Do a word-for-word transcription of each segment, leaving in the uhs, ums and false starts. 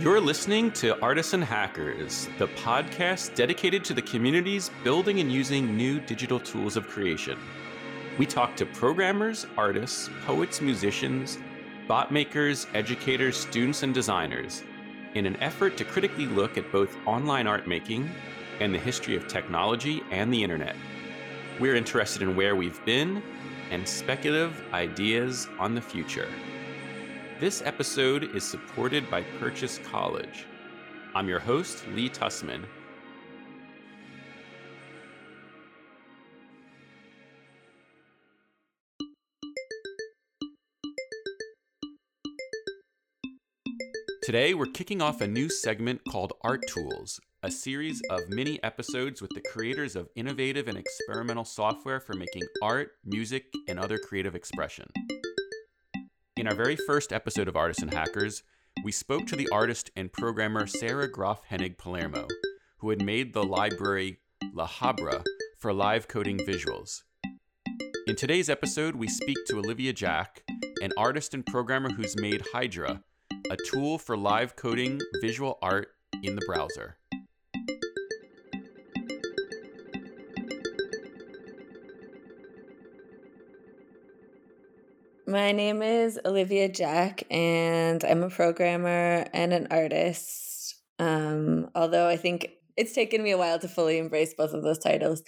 You're listening to Artists and Hackers, the podcast dedicated to the communities building and using new digital tools of creation. We talk to programmers, artists, poets, musicians, bot makers, educators, students, and designers in an effort to critically look at both online art making and the history of technology and the internet. We're interested in where we've been and speculative ideas on the future. This episode is supported by Purchase College. I'm your host, Lee Tussman. Today, we're kicking off a new segment called Art Tools, a series of mini episodes with the creators of innovative and experimental software for making art, music, and other creative expression. In our very first episode of Artists and Hackers, we spoke to the artist and programmer Sarah Groff Hennig Palermo, who had made the library Lahabra for live coding visuals. In today's episode, we speak to Olivia Jack, an artist and programmer who's made Hydra, a tool for live coding visual art in the browser. My name is Olivia Jack, and I'm a programmer and an artist, um, although I think it's taken me a while to fully embrace both of those titles.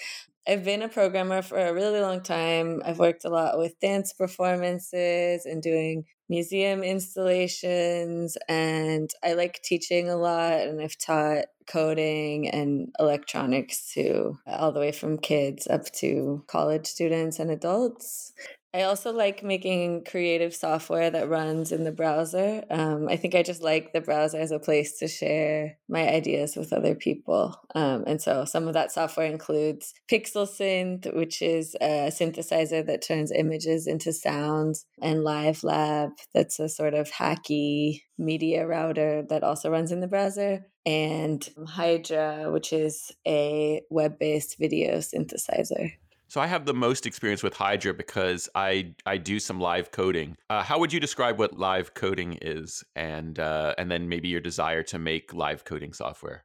I've been a programmer for a really long time. I've worked a lot with dance performances and doing museum installations, and I like teaching a lot, and I've taught coding and electronics to all the way from kids up to college students and adults. I also like making creative software that runs in the browser. Um, I think I just like the browser as a place to share my ideas with other people. Um, and so some of that software includes PixelSynth, which is a synthesizer that turns images into sounds, and LiveLab, that's a sort of hacky media router that also runs in the browser, and Hydra, which is a web-based video synthesizer. So I have the most experience with Hydra because I, I do some live coding. Uh, how would you describe what live coding is, and uh, and then maybe your desire to make live coding software?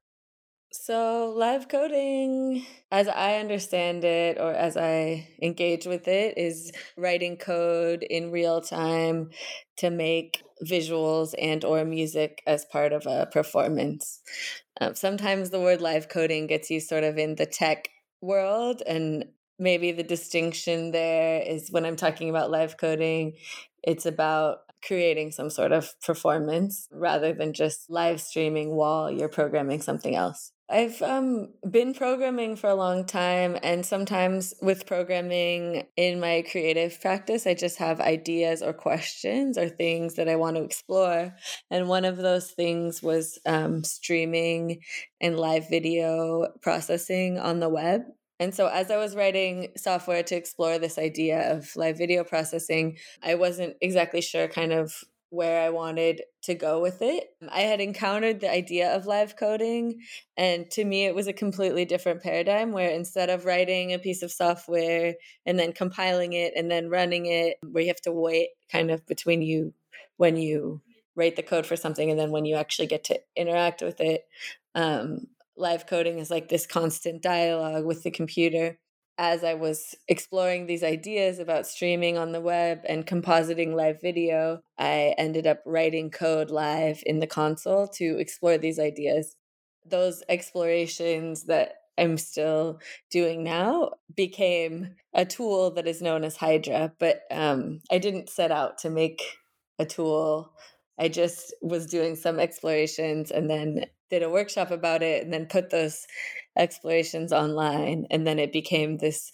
So live coding, as I understand it, or as I engage with it, is writing code in real time to make visuals and or music as part of a performance. Um, sometimes the word live coding gets used sort of in the tech world, and maybe the distinction there is when I'm talking about live coding, it's about creating some sort of performance rather than just live streaming while you're programming something else. I've um, been programming for a long time, and sometimes with programming in my creative practice, I just have ideas or questions or things that I want to explore. And one of those things was um, streaming and live video processing on the web. And so as I was writing software to explore this idea of live video processing, I wasn't exactly sure kind of where I wanted to go with it. I had encountered the idea of live coding, and to me, it was a completely different paradigm where instead of writing a piece of software and then compiling it and then running it, where you have to wait kind of between you when you write the code for something and then when you actually get to interact with it, um, live coding is like this constant dialogue with the computer. As I was exploring these ideas about streaming on the web and compositing live video, I ended up writing code live in the console to explore these ideas. Those explorations that I'm still doing now became a tool that is known as Hydra, but um, I didn't set out to make a tool. I just was doing some explorations and then did a workshop about it and then put those explorations online. And then it became this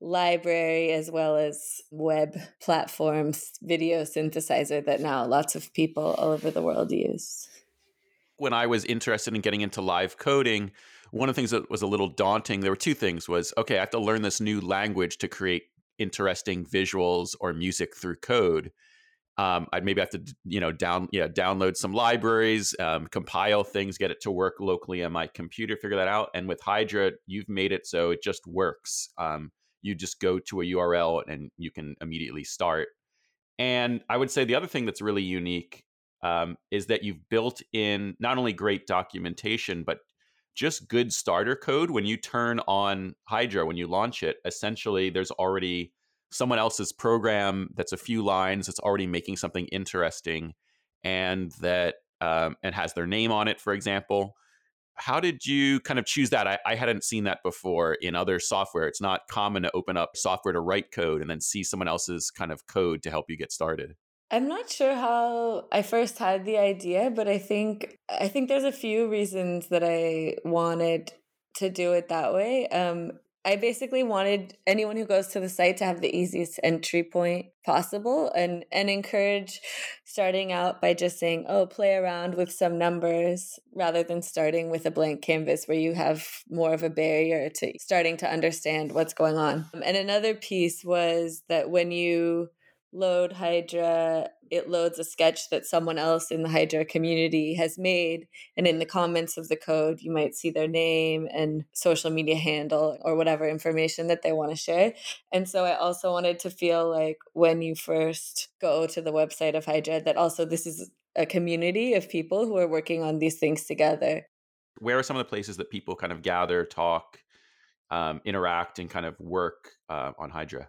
library as well as web platforms, video synthesizer that now lots of people all over the world use. When I was interested in getting into live coding, one of the things that was a little daunting, there were two things was, okay, I have to learn this new language to create interesting visuals or music through code. Um, I'd maybe have to, you know, down, yeah, download some libraries, um, compile things, get it to work locally on my computer, figure that out. And with Hydra, you've made it so it just works. Um, you just go to a U R L and you can immediately start. And I would say the other thing that's really unique um, is that you've built in not only great documentation, but just good starter code. When you turn on Hydra, when you launch it, essentially there's already someone else's program that's a few lines, that's already making something interesting, and that um, and has their name on it, for example. How did you kind of choose that? I, I hadn't seen that before in other software. It's not common to open up software to write code and then see someone else's kind of code to help you get started. I'm not sure how I first had the idea, but I think I think there's a few reasons that I wanted to do it that way. Um, I basically wanted anyone who goes to the site to have the easiest entry point possible, and, and encourage starting out by just saying, oh, play around with some numbers, rather than starting with a blank canvas where you have more of a barrier to starting to understand what's going on. And another piece was that when you load Hydra, it loads a sketch that someone else in the Hydra community has made. And in the comments of the code, you might see their name and social media handle or whatever information that they want to share. And so I also wanted to feel like when you first go to the website of Hydra, that also this is a community of people who are working on these things together. Where are some of the places that people kind of gather, talk, um, interact, and kind of work uh, on Hydra?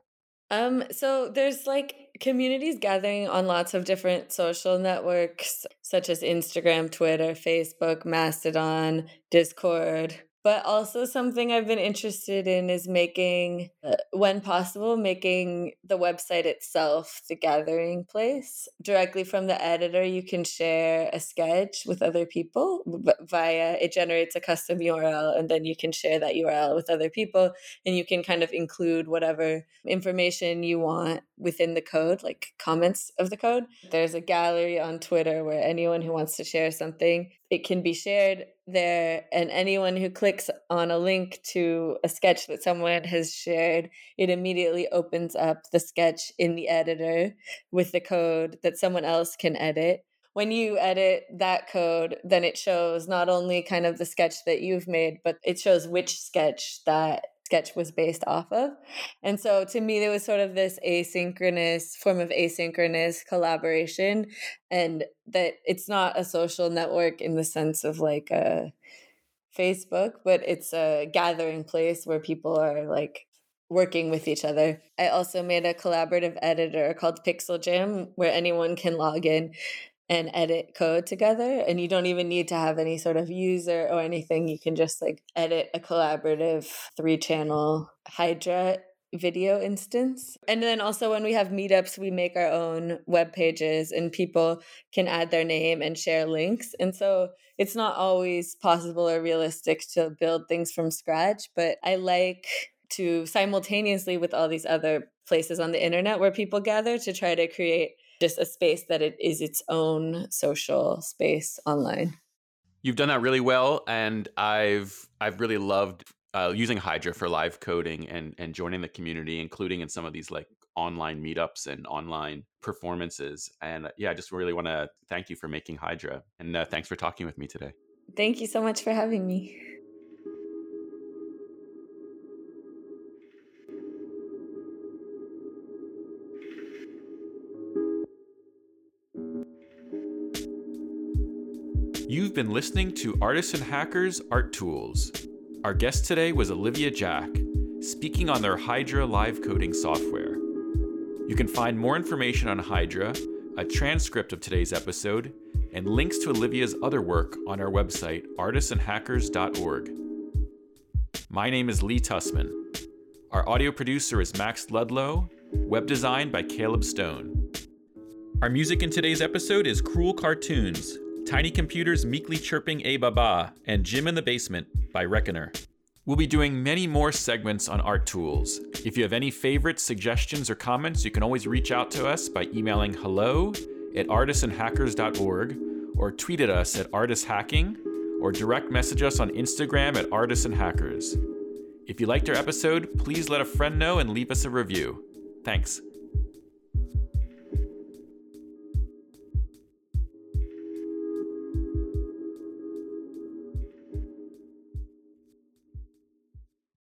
Um, so there's like communities gathering on lots of different social networks, such as Instagram, Twitter, Facebook, Mastodon, Discord. But also something I've been interested in is making, uh, when possible, making the website itself the gathering place. Directly from the editor, you can share a sketch with other people via, it generates a custom U R L, and then you can share that U R L with other people, and you can kind of include whatever information you want within the code, like comments of the code. There's a gallery on Twitter where anyone who wants to share something, it can be shared there, and anyone who clicks on a link to a sketch that someone has shared, it immediately opens up the sketch in the editor with the code that someone else can edit. When you edit that code, then it shows not only kind of the sketch that you've made, but it shows which sketch that sketch was based off of. And so to me, there was sort of this asynchronous form of asynchronous collaboration, and that it's not a social network in the sense of like a Facebook, but it's a gathering place where people are like working with each other. I also made a collaborative editor called Pixel Jam where anyone can log in and edit code together. And you don't even need to have any sort of user or anything. You can just like edit a collaborative three channel Hydra video instance. And then also when we have meetups, we make our own web pages and people can add their name and share links. And so it's not always possible or realistic to build things from scratch, but I like to simultaneously with all these other places on the internet where people gather to try to create just a space that it is its own social space online. You've done that really well, and I've I've really loved uh, using Hydra for live coding and and joining the community, including in some of these like online meetups and online performances. And uh, yeah, I just really want to thank you for making Hydra, and uh, thanks for talking with me today. Thank you so much for having me. You've been listening to Artists and Hackers Art Tools. Our guest today was Olivia Jack, speaking on their Hydra live coding software. You can find more information on Hydra, a transcript of today's episode, and links to Olivia's other work on our website, artists and hackers dot org. My name is Lee Tussman. Our audio producer is Max Ludlow, web design by Caleb Stone. Our music in today's episode is Cruel Cartoons, Tiny Computers Meekly Chirping A Baba, and Jim in the Basement by Reckoner. We'll be doing many more segments on Art Tools. If you have any favorites, suggestions, or comments, you can always reach out to us by emailing hello at artists and hackers dot org, or tweet at us at artishacking, or direct message us on Instagram at artistsandhackers. If you liked our episode, please let a friend know and leave us a review. Thanks.